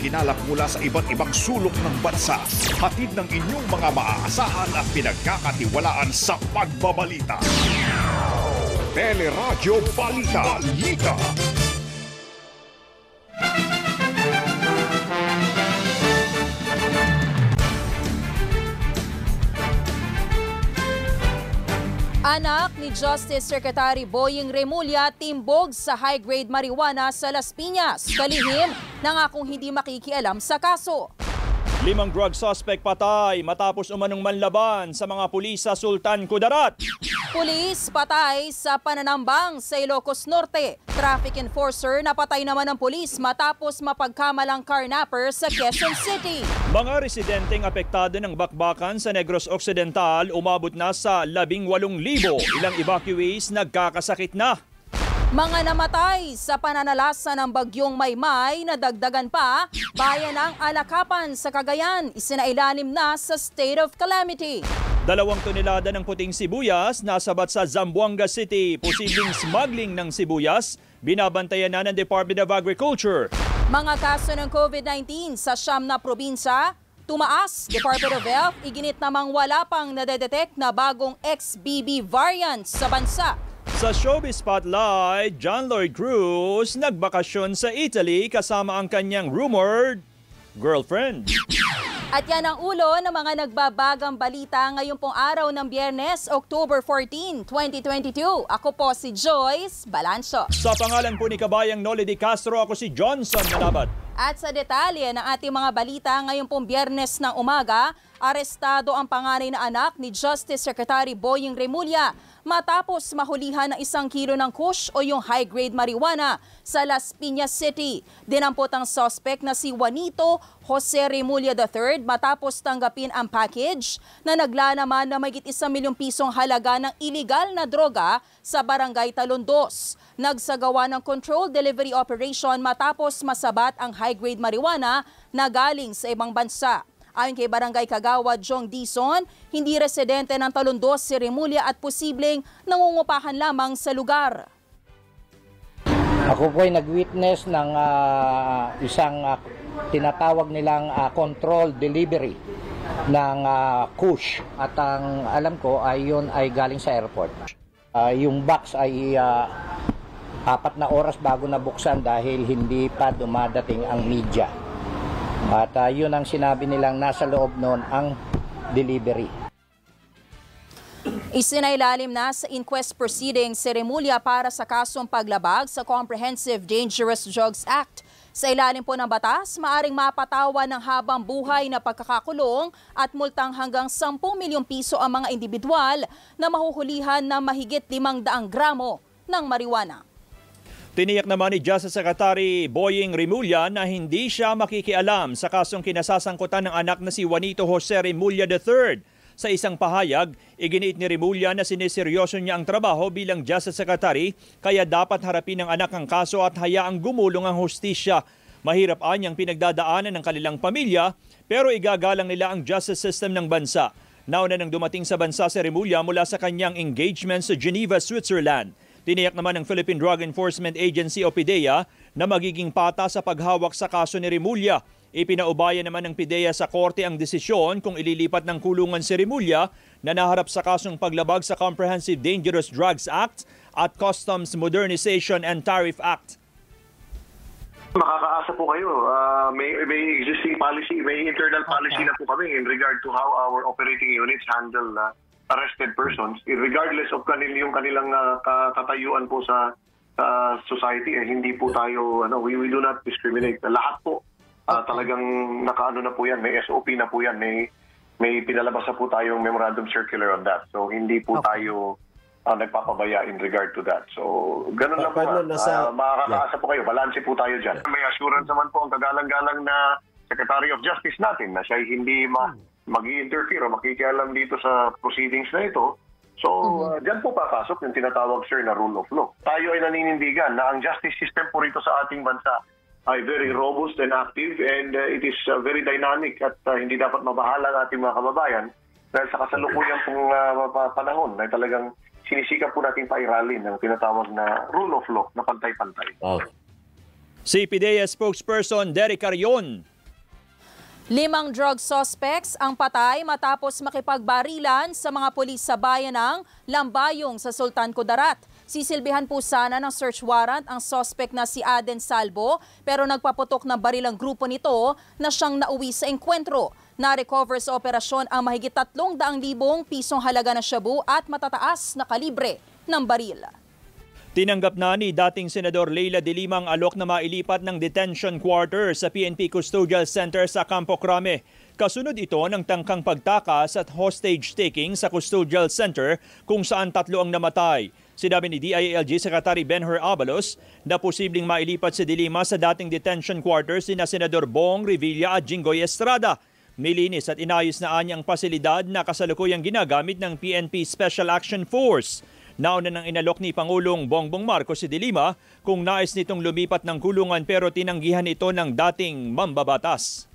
kinalap mula sa iba't ibang sulok ng bansa. Hatid ng inyong mga maaasahan at pinagkakatiwalaan sa pagbabalita. Teleradyo Balita. Balita. Anak ni Justice Secretary Boying Remulla timbog sa high-grade marijuana sa Las Piñas. Kalihim, nangakong hindi makikialam sa kaso. 5 drug suspect patay matapos umanong manlaban sa mga pulis sa Sultan Kudarat. Pulis patay sa pananambang sa Ilocos Norte. Traffic enforcer napatay naman ng pulis matapos mapagkamalang carnapper sa Quezon City. Mga residenteng apektado ng bakbakan sa Negros Occidental umabot na sa 18,000. Ilang evacuees nagkakasakit na. Mga namatay sa pananalasa ng bagyong Maymay na dagdagan pa, bayan ng Alacapan sa Cagayan, isinailalim na sa state of calamity. 2 tonelada ng puting sibuyas nasabat sa Zamboanga City, posibleng smuggling ng sibuyas, binabantayan na ng Department of Agriculture. Mga kaso ng COVID-19 sa 9 na probinsya, tumaas. Department of Health iginit namang wala pang nadedetect na bagong XBB variants sa bansa. Sa Showbiz Spotlight, John Lloyd Cruz nagbakasyon sa Italy kasama ang kanyang rumored girlfriend. At yan ang ulo ng mga nagbabagang balita ngayong pong araw ng Biyernes, October 14, 2022. Ako po si Joyce Balancho. Sa pangalan po ni Kabayang Noli Di Castro, ako si Johnson Malabat. At sa detalye ng ating mga balita ngayong pong Biyernes ng umaga, arestado ang panganay na anak ni Justice Secretary Boying Remulla matapos mahulihan ng 1 kilo ng kush o yung high-grade marijuana sa Las Piñas City. Dinampot ang suspect na si Juanito Jose Remulla III matapos tanggapin ang package na naglalaman na mayigit 1 milyong pisong halaga ng iligal na droga sa barangay Talondos. Nagsagawa ng controlled delivery operation matapos masabat ang high-grade marijuana na galing sa ibang bansa. Ayon kay Barangay Kagawad John Dizon, hindi residente ng Talondos si Remulla at posibleng nangungupahan lamang sa lugar. Ako po ay nag-witness ng isang tinatawag nilang controlled delivery ng kush at ang alam ko ay yun ay galing sa airport. Yung box ay 4 na oras bago nabuksan dahil hindi pa dumadating ang media. At yun ang sinabi nilang nasa loob noon ang delivery. Isinailalim na sa inquest proceedings si Remulla para sa kasong paglabag sa Comprehensive Dangerous Drugs Act. Sa ilalim po ng batas, maaring mapatawa ng habang buhay na pagkakakulong at multang hanggang 10 milyong piso ang mga individual na mahuhulihan na mahigit 500 gramo ng marijuana. Tiniyak naman ni Justice Secretary Boying Remulla na hindi siya makikialam sa kasong kinasasangkutan ng anak na si Juanito Jose Remulla III. Sa isang pahayag, iginiit ni Remulla na siniseryoso niya ang trabaho bilang Justice Secretary kaya dapat harapin ng anak ang kaso at hayaang gumulong ang hustisya. Mahirap anyang pinagdadaanan ng kanilang pamilya pero igagalang nila ang justice system ng bansa. Nauna nang dumating sa bansa si Remulla mula sa kanyang engagement sa Geneva, Switzerland. Tiniyak naman ng Philippine Drug Enforcement Agency o PDEA na magiging pata sa paghawak sa kaso ni Remulla. Ipinaubaya naman ng PDEA sa korte ang desisyon kung ililipat ng kulungan si Remulla na naharap sa kasong paglabag sa Comprehensive Dangerous Drugs Act at Customs Modernization and Tariff Act. Makakaasa po kayo. May existing policy, may internal policy na po kami in regard to how our operating units handle arrested persons, regardless of kanilang katayuan po sa society, hindi po tayo, we do not discriminate. Lahat po talagang nakaano na po yan, may SOP na po yan, may pinalabas na po tayong memorandum circular on that. So hindi po tayo nagpapabaya in regard to that. So ganun lang po. Makakaasa po kayo, balanse po tayo dyan. May assurance naman po ang kagalang-galang na Secretary of Justice natin na siya hindi mag-i-interfere o makikialam dito sa proceedings na ito. So, dyan po papasok yung tinatawag, sir, na rule of law. Tayo ay naninindigan na ang justice system po rito sa ating bansa ay very robust and active and it is very dynamic at hindi dapat mabahala ang ating mga kababayan dahil sa kasalukuyang pong panahon na talagang sinisikap po natin pairalin ang tinatawag na rule of law na pantay-pantay. Wow. Si PDEA spokesperson Derek Arion. 5 drug suspects ang patay matapos makipagbarilan sa mga pulis sa bayan ng Lambayong sa Sultan Kudarat. Sisilbihan po sana ng search warrant ang suspect na si Aden Salbo pero nagpaputok ng baril ang grupo nito na siyang nauwi sa engkwentro. Na-recover sa operasyon ang mahigit 300,000 pisong halaga na shabu at matataas na kalibre ng baril. Tinanggap na ni dating Senador Leila de Lima ang alok na mailipat ng detention quarter sa PNP Custodial Center sa Campo Crame. Kasunod ito ng tangkang pagtakas at hostage taking sa Custodial Center kung saan 3 ang namatay. Sinabi ni DILG Secretary Benhur Abalos na posibleng mailipat si de Lima sa dating detention quarters sina Senador Bong Revilla at Jingoy Estrada. Nilinis at inayos na anyang pasilidad na kasalukuyang ginagamit ng PNP Special Action Force. Nauna nang inalok ni Pangulong Bongbong Marcos si de Lima kung nais nitong lumipat ng kulungan pero tinanggihan ito ng dating mambabatas.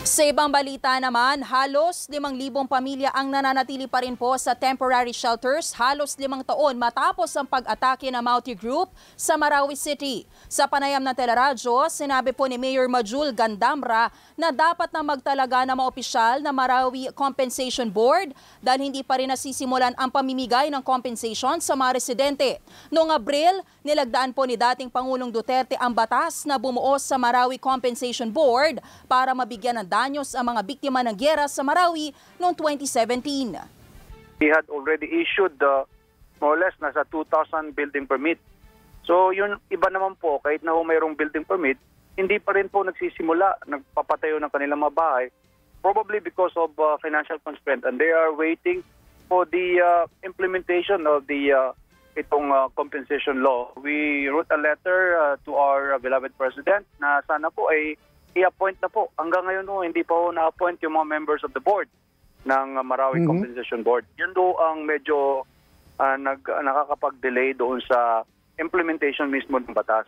Sa ibang balita naman, halos 5,000 pamilya ang nananatili pa rin po sa temporary shelters halos 5 taon matapos ang pag-atake ng Maute Group sa Marawi City. Sa panayam ng teleradyo, sinabi po ni Mayor Majul Gandamra na dapat na magtalaga ng mga opisyal na Marawi Compensation Board dahil hindi pa rin nasisimulan ang pamimigay ng compensation sa mga residente. Noong Abril, nilagdaan po ni dating Pangulong Duterte ang batas na bumuo sa Marawi Compensation Board para mabigyan ng danyos ang mga biktima ng gyera sa Marawi noong 2017. We had already issued more or less nasa 2,000 building permit. So yun, iba naman po, kahit na mayroong building permit, hindi pa rin po nagsisimula, nagpapatayo ng kanilang mga bahay, probably because of financial constraint. And they are waiting for the implementation of the itong compensation law. We wrote a letter to our beloved President na sana po ay i-appoint na po. Hanggang ngayon po, hindi pa po na-appoint yung mga members of the board ng Marawi Compensation Board. Yun do ang medyo nakakapag-delay doon sa implementation mismo ng batas.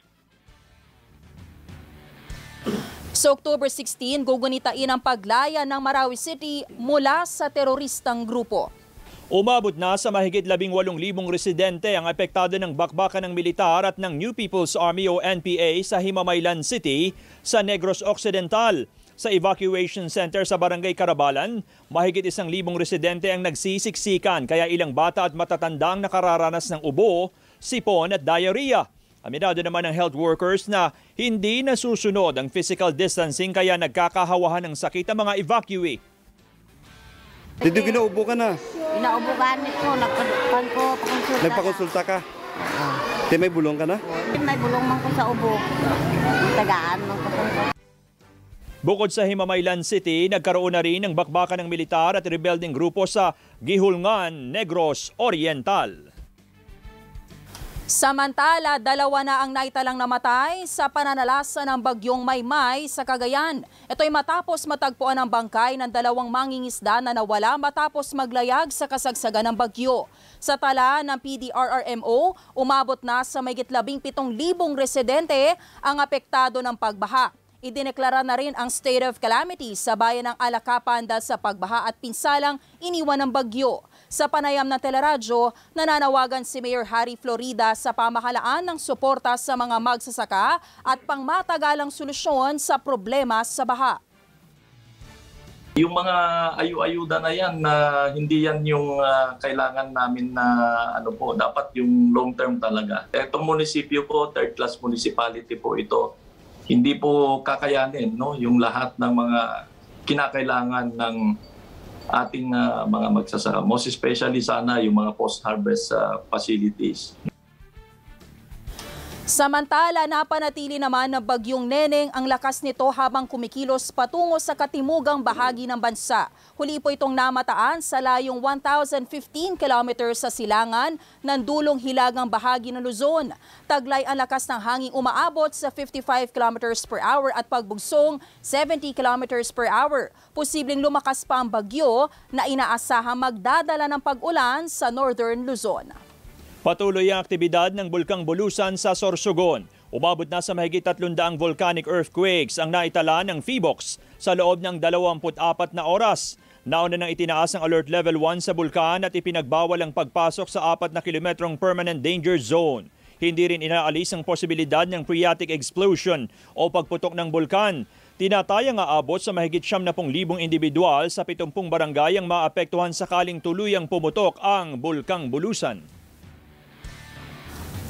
So October 16, gugunitain ang paglaya ng Marawi City mula sa teroristang grupo. Umabot na sa mahigit 18,000 residente ang apektado ng bakbakan ng militar at ng New People's Army o NPA sa Himamaylan City sa Negros Occidental. Sa evacuation center sa Barangay Karabalan, mahigit 1,000 residente ang nagsisiksikan kaya ilang bata at matatanda ang nakararanas ng ubo, sipon at diarrhea. Aminado naman ng health workers na hindi nasusunod ang physical distancing kaya nagkakahawahan ng sakit ang mga evacuee. Dito ginaubo ka na? Inaubo ka nito, nagpakonsulta ka. Di may bulong ka na? May bulong man ko sa ubo. Tagaan man ko. Bukod sa Himamaylan City, nagkaroon na rin ng bakbakan ng militar at rebelding grupo sa Gihulngan, Negros Oriental. Samantala, 2 na ang naitalang namatay sa pananalasa ng bagyong Maymay sa Cagayan. Ito'y matapos matagpuan ang bangkay ng 2 mangingisda na nawala matapos maglayag sa kasagsagan ng bagyo. Sa tala ng PDRRMO, umabot na sa mahigit 17,000 residente ang apektado ng pagbaha. Idineklara na rin ang state of calamity sa bayan ng Alacapa dahil sa pagbaha at pinsalang iniwan ng bagyo. Sa panayam ng teleradyo, nananawagan si Mayor Harry Florida sa pamahalaan ng suporta sa mga magsasaka at pangmatagalang solusyon sa problema sa baha. Yung mga ayu-ayuda na yan, hindi yan yung kailangan namin na ano po, dapat yung long-term talaga. Itong munisipyo po, third-class municipality po ito, hindi po kakayanin no, yung lahat ng mga kinakailangan ng ating mga magsasaka, most especially sana yung mga post-harvest facilities. Samantala, napanatili naman ng bagyong Neneng ang lakas nito habang kumikilos patungo sa katimugang bahagi ng bansa. Huli po itong namataan sa layong 1,015 kilometers sa silangan ng dulong hilagang bahagi ng Luzon. Taglay ang lakas ng hangin umaabot sa 55 kilometers per hour at pagbugsong 70 kilometers per hour. Posibleng lumakas pa ang bagyo na inaasahang magdadala ng pag-ulan sa northern Luzon. Patuloy ang aktibidad ng Bulkang Bulusan sa Sorsogon. Umabot na sa mahigit 300 volcanic earthquakes ang naitala ng PHIVOLCS sa loob ng 24 na oras. Nauna nang itinaas ang alert level 1 sa bulkan at ipinagbawal ang pagpasok sa 4 na kilometrong permanent danger zone. Hindi rin inaalis ang posibilidad ng phreatic explosion o pagputok ng bulkan. Tinatayang aabot sa mahigit 70,000 individual sa 70 barangay ang maapektuhan sakaling tuluyang pumutok ang Bulkang Bulusan.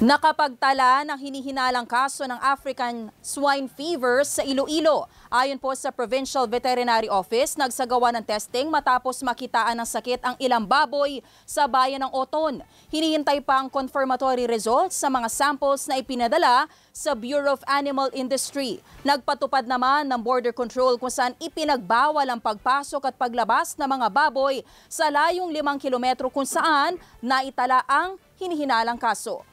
Nakapagtala ng hinihinalang kaso ng African Swine Fever sa Iloilo. Ayon po sa Provincial Veterinary Office, nagsagawa ng testing matapos makitaan ng sakit ang ilang baboy sa bayan ng Oton. Hinihintay pa ang confirmatory results sa mga samples na ipinadala sa Bureau of Animal Industry. Nagpatupad naman ng border control kung saan ipinagbawal ang pagpasok at paglabas ng mga baboy sa layong 5 kilometro kung saan naitala ang hinihinalang kaso.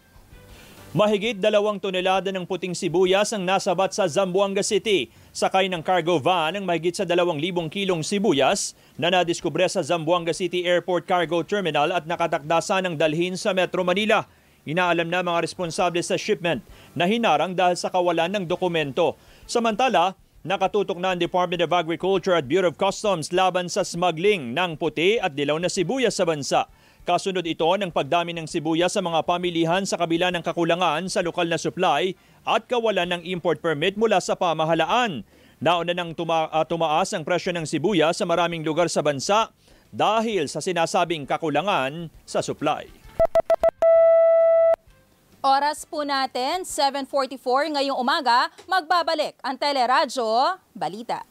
Mahigit 2 tonelada ng puting sibuyas ang nasabat sa Zamboanga City. Sakay ng cargo van ang mahigit sa 2,000 kilong sibuyas na nadiskubre sa Zamboanga City Airport Cargo Terminal at nakatakda sanang dalhin sa Metro Manila. Inaalam na mga responsable sa shipment na hinarang dahil sa kawalan ng dokumento. Samantala, nakatutok na ang Department of Agriculture at Bureau of Customs laban sa smuggling ng puti at dilaw na sibuyas sa bansa. Kasunod ito ng pagdami ng sibuyas sa mga pamilihan sa kabila ng kakulangan sa lokal na supply at kawalan ng import permit mula sa pamahalaan. Nauna nang tumaas ang presyo ng sibuyas sa maraming lugar sa bansa dahil sa sinasabing kakulangan sa supply. Oras po natin, 7:44 ngayong umaga, magbabalik ang Teleradyo Balita.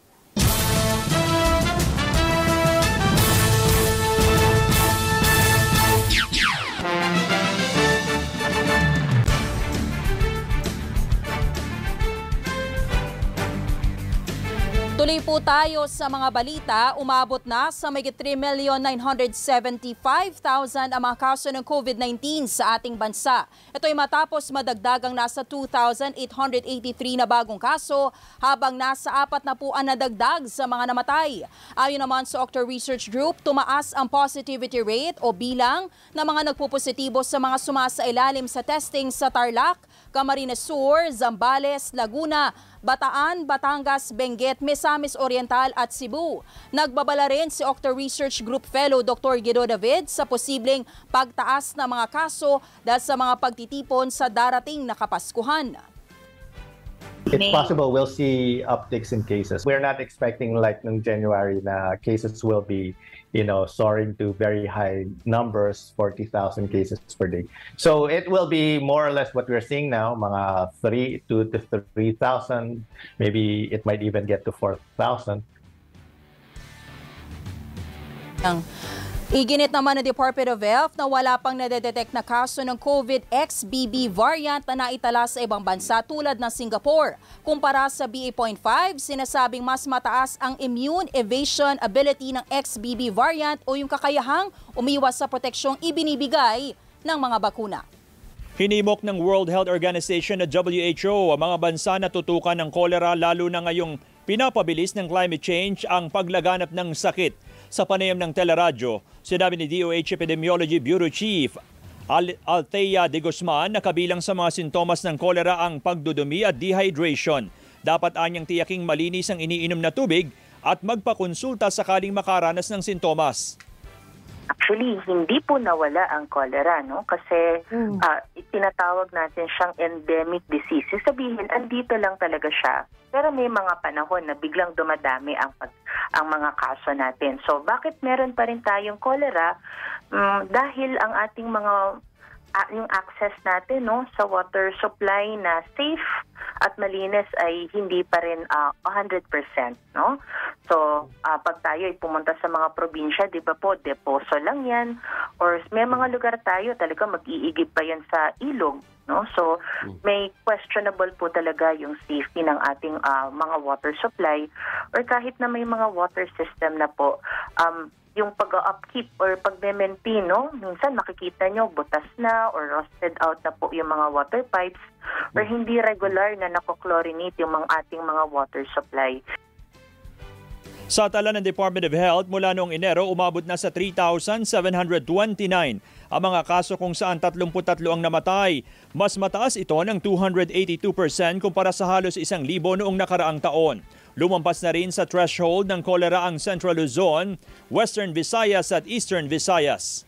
Tuloy po tayo sa mga balita. Umabot na sa may 3,975,000 ang mga kaso ng COVID-19 sa ating bansa. Ito ay matapos madagdagang nasa 2,883 na bagong kaso habang nasa 40 na dagdag sa mga namatay. Ayon naman sa Octa Research Group, tumaas ang positivity rate o bilang ng mga nagpupositibo sa mga sumasailalim sa testing sa Tarlac, Camarines Sur, Zambales, Laguna, Bataan, Batangas, Benguet, Misamis Oriental at Cebu. Nagbabala rin si Octa Research Group Fellow Dr. Guido David sa posibleng pagtaas ng mga kaso dahil sa mga pagtitipon sa darating na Kapaskuhan. It's possible we'll see upticks in cases. We're not expecting like ng January na cases will be, you know, soaring to very high numbers, 40,000 cases per day. So it will be more or less what we're seeing now, mga 2,000 to 3,000. Maybe it might even get to 4,000. Iginit naman ng Department of Health na wala pang nadedetect na kaso ng COVID-XBB variant na naitala sa ibang bansa tulad ng Singapore. Kumpara sa BA.5, sinasabing mas mataas ang immune evasion ability ng XBB variant o yung kakayahang umiwas sa proteksyong ibinibigay ng mga bakuna. Hinimok ng World Health Organization at WHO ang mga bansa na tutukan ng kolera lalo na ngayong pinapabilis ng climate change ang paglaganap ng sakit. Sa panayam ng Teleradyo, sinabi ni DOH Epidemiology Bureau Chief Althea de Guzman na kabilang sa mga sintomas ng kolera ang pagdudumi at dehydration. Dapat anyang tiyaking malinis ang iniinom na tubig at magpakonsulta sakaling makaranas ng sintomas. Actually, hindi po nawala ang cholera, no? Kasi tinatawag natin siyang endemic disease. Sabihin, andito lang talaga siya. Pero may mga panahon na biglang dumadami ang mga kaso natin. So, bakit meron pa rin tayong cholera? Dahil ang ating mga yung access natin, no, sa water supply na safe at malinis ay hindi pa rin 100%, no? So pag tayo ay pumunta sa mga probinsya, di ba po, Deposo lang yan, or may mga lugar tayo talaga mag-iigib pa yan sa ilog, no? So may questionable po talaga yung safety ng ating mga water supply, or kahit na may mga water system na po, yung pag-upkeep or pag-maintain, no? Minsan makikita nyo butas na or rusted out na po yung mga water pipes or hindi regular na nako-chlorinate yung mga ating mga water supply. Sa tala ng Department of Health, mula noong Enero, umabot na sa 3,729 ang mga kaso kung saan 33 ang namatay. Mas mataas ito ng 282% kumpara sa halos 1,000 noong nakaraang taon. Lumampas na rin sa threshold ng kolera ang Central Luzon, Western Visayas at Eastern Visayas.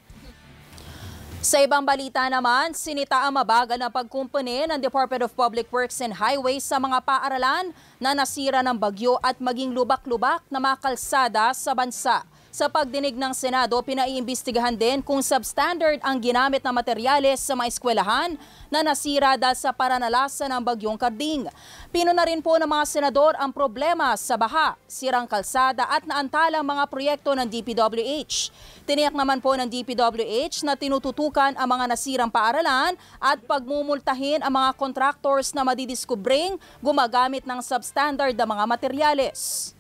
Sa ibang balita naman, sinita ang mabagal na pagkumpuni ng Department of Public Works and Highways sa mga paaralan na nasira ng bagyo at maging lubak-lubak na mga kalsada sa bansa. Sa pagdinig ng Senado, pinaiimbestigahan din kung substandard ang ginamit na materyales sa mga eskwelahan na nasira dahil sa paranalasan ng Bagyong Karding. Pinuna rin po ng mga senador ang problema sa baha, sirang kalsada at naantalang mga proyekto ng DPWH. Tiniyak naman po ng DPWH na tinututukan ang mga nasirang paaralan at pagmumultahin ang mga contractors na madidiskubring gumagamit ng substandard na mga materyales.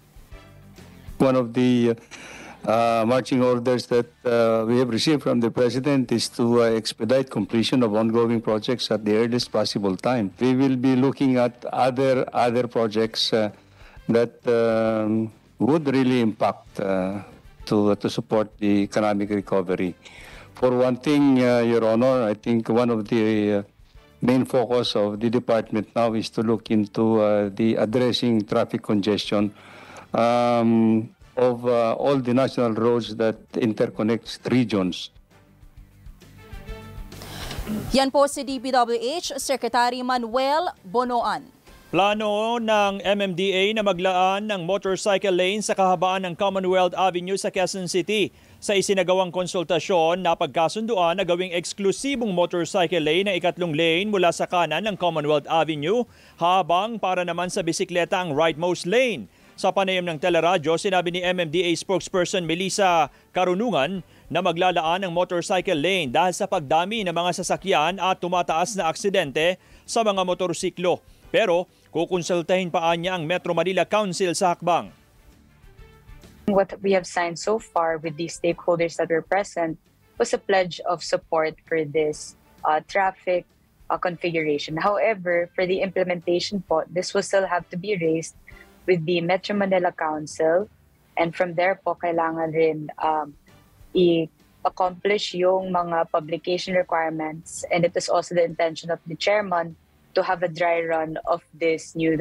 One of the marching orders that we have received from the President is to expedite completion of ongoing projects at the earliest possible time. We will be looking at other projects that would really impact to support the economic recovery. For one thing, Your Honor, I think one of the main focus of the Department now is to look into the addressing traffic congestion of all the national roads that interconnects regions. Yan po si DPWH Secretary Manuel Bonoan. Plano ng MMDA na maglaan ng motorcycle lane sa kahabaan ng Commonwealth Avenue sa Quezon City. Sa isinagawang konsultasyon, napagkasunduan na gawing eksklusibong motorcycle lane ang ikatlong lane mula sa kanan ng Commonwealth Avenue, habang para naman sa bisikleta ang rightmost lane. Sa panayam ng teleradyo, sinabi ni MMDA spokesperson Melissa Karunungan na maglalaan ng motorcycle lane dahil sa pagdami ng mga sasakyan at tumataas na aksidente sa mga motorsiklo. Pero kukonsultahin pa niya ang Metro Manila Council sa hakbang. What we have signed so far with the stakeholders that were present was a pledge of support for this traffic configuration. However, for the implementation po, this will still have to be raised with the Metro Manila Council, and from there po kailangan rin i-accomplish yung mga publication requirements, and it is also the intention of the chairman to have a dry run of this new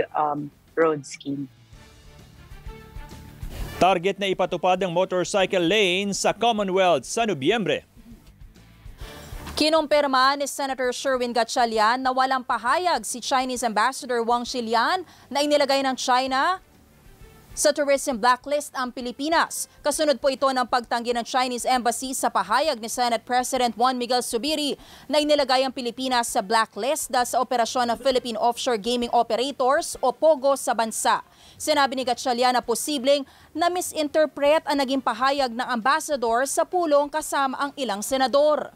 road scheme. Target na ipatupad ang motorcycle lane sa Commonwealth sa Nobyembre. Kinumpirma ni Senator Sherwin Gatchalian na walang pahayag si Chinese Ambassador Wang Xilian na inilagay ng China sa tourism blacklist ang Pilipinas. Kasunod po ito ng pagtanggi ng Chinese Embassy sa pahayag ni Senate President Juan Miguel Zubiri na inilagay ang Pilipinas sa blacklist dahil sa operasyon ng Philippine Offshore Gaming Operators o POGO sa bansa. Sinabi ni Gatchalian na posibleng na misinterpret ang naging pahayag ng ambassador sa pulong kasama ang ilang senador.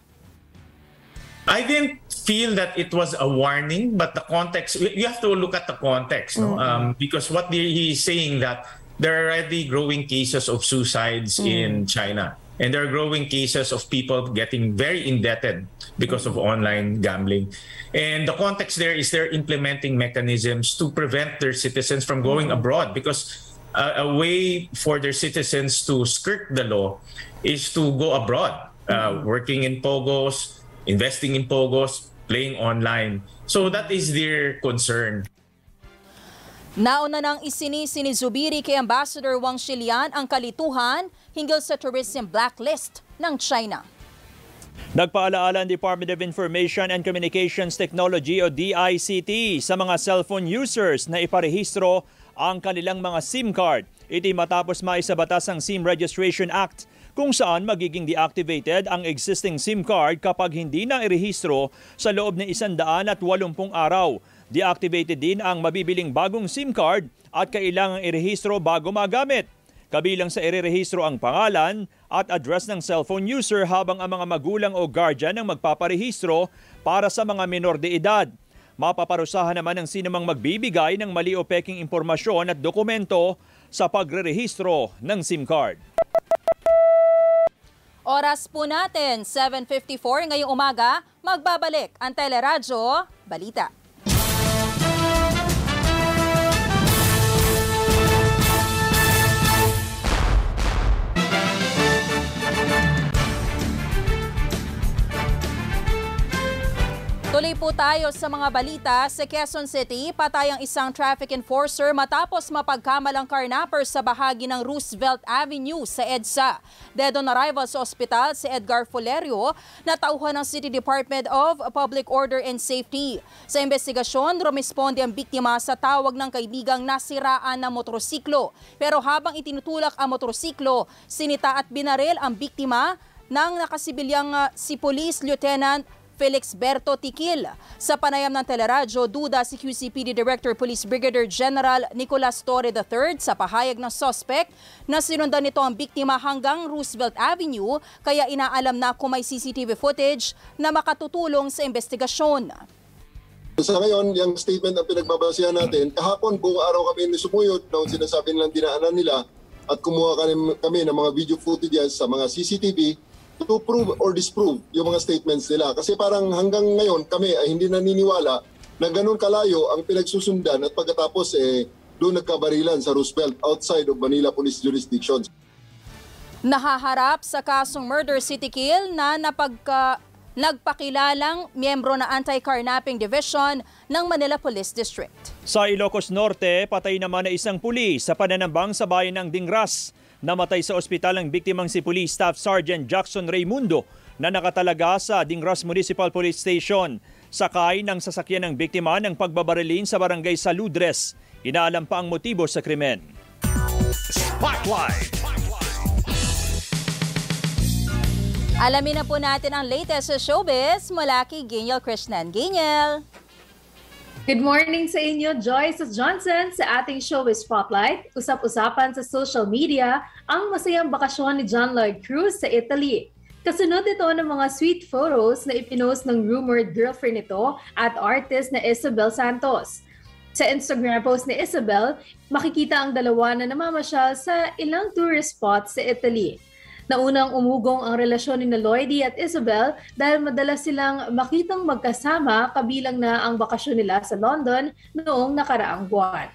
I didn't feel that it was a warning, but the context, you have to look at the context, no? Because what he's saying that there are already growing cases of suicides in China, and there are growing cases of people getting very indebted because of online gambling. And the context there is they're implementing mechanisms to prevent their citizens from going abroad, because a way for their citizens to skirt the law is to go abroad, working in pogos, investing in pogos, playing online. So that is their concern. Nauna nang isinisi ni Zubiri kay Ambassador Wang Xilian ang kalituhan hinggil sa tourism blacklist ng China. Nagpaalaala ang Department of Information and Communications Technology o DICT sa mga cellphone users na iparehistro ang kanilang mga SIM card. Ito'y matapos maisabatas ang SIM Registration Act, kung saan magiging deactivated ang existing SIM card kapag hindi na irehistro sa loob ng 180 araw. Deactivated din ang mabibiling bagong SIM card at kailangang irehistro bago magamit. Kabilang sa irehistro ang pangalan at address ng cellphone user, habang ang mga magulang o guardian ang magpaparehistro para sa mga menor de edad. Mapaparusahan naman ang sinumang magbibigay ng mali o peking impormasyon at dokumento sa pagrerehistro ng SIM card. Oras po natin, 7:54 ngayong umaga, magbabalik ang Teleradyo Balita. Tuloy po tayo sa mga balita. Sa Quezon City, patay ang isang traffic enforcer matapos mapagkamalang carnapper sa bahagi ng Roosevelt Avenue sa EDSA. Dead on arrival sa ospital si Edgar Fulerio, natauhan ng City Department of Public Order and Safety. Sa investigasyon, rumisponde ang biktima sa tawag ng kaibigang nasiraan ng motorsiklo. Pero habang itinutulak ang motorsiklo, sinita at binaril ang biktima ng nakasibilyang si Police Lieutenant Felix Berto Tikil. Sa panayam ng Teleradyo, duda si QCPD Director Police Brigadier General Nicolas Torre III sa pahayag ng suspect na sinundan nito ang biktima hanggang Roosevelt Avenue, kaya inaalam na kung may CCTV footage na makatutulong sa investigasyon. Sa ngayon, yung statement na pinagbabasehan natin, kahapon buong araw kami sumuyod noong sinasabi nilang dinaanan nila at kumuha kami ng mga video footage sa mga CCTV to prove or disprove yung mga statements nila. Kasi parang hanggang ngayon kami ay hindi naniniwala na ganun kalayo ang pinagsusundan at pagkatapos doon nagkabarilan sa Roosevelt outside of Manila Police Jurisdiction. Nahaharap sa kasong murder si Tikil na nagpakilalang miyembro na Anti-Carnapping Division ng Manila Police District. Sa Ilocos Norte, patay naman na isang pulis sa pananambang sa bayan ng Dingras. Namatay sa ospital ang biktimang si Police Staff Sergeant Jackson Raimundo na nakatalaga sa Dingras Municipal Police Station. Sakay ng sasakyan ng biktima ng pagbabarilin sa barangay Saludres. Inaalam pa ang motibo sa krimen. Spotlight. Alamin na po natin ang latest sa showbiz mula kay Giniel Krishnan. Giniel! Good morning sa inyo, Joyce Johnson, sa ating showbiz spotlight. Usap-usapan sa social media ang masayang bakasyon ni John Lloyd Cruz sa Italy. Kasunod ito ng mga sweet photos na ipinost ng rumored girlfriend nito at artist na Isabel Santos. Sa Instagram post ni Isabel, makikita ang dalawa na namamasyal sa ilang tourist spots sa Italy. Naunang umugong ang relasyon ni Lloydie at Isabel dahil madalas silang makitang magkasama kabilang na ang bakasyon nila sa London noong nakaraang buwan.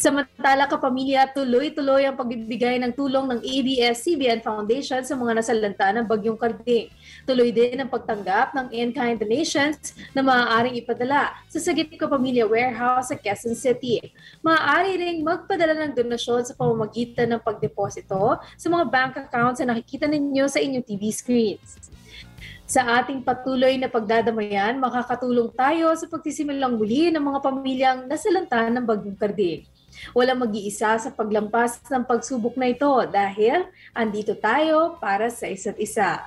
Samantala, kapamilya, tuloy-tuloy ang pagbibigay ng tulong ng ABS-CBN Foundation sa mga nasalanta ng Bagyong Karding. Tuloy din ang pagtanggap ng in-kind donations na maaaring ipadala sa Sagip Kapamilya Warehouse sa Quezon City. Maaari ring magpadala ng donasyon sa pamamagitan ng pagdeposito sa mga bank accounts na nakikita ninyo sa inyong TV screens. Sa ating patuloy na pagdadamayan, makakatulong tayo sa pagsisimulang muli ng mga pamilyang nasalanta ng Bagyong Karding. Walang mag-iisa sa paglampas ng pagsubok na ito dahil andito tayo para sa isa't isa.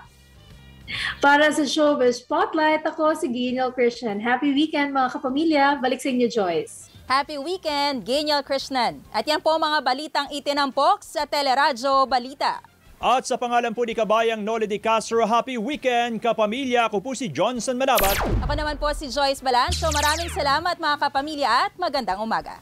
Para sa Showbiz Spotlight, ako si Giniel Krishnan. Happy weekend mga kapamilya! Balik sa inyo, Joyce! Happy weekend, Giniel Krishnan! At yan po mga balitang itinampok sa Teleradyo Balita. At sa pangalan po ni Kabayang Noli de Castro, happy weekend, kapamilya. Ako po si Johnson Manabat. Ako naman po si Joyce Balancho. Maraming salamat mga kapamilya at magandang umaga.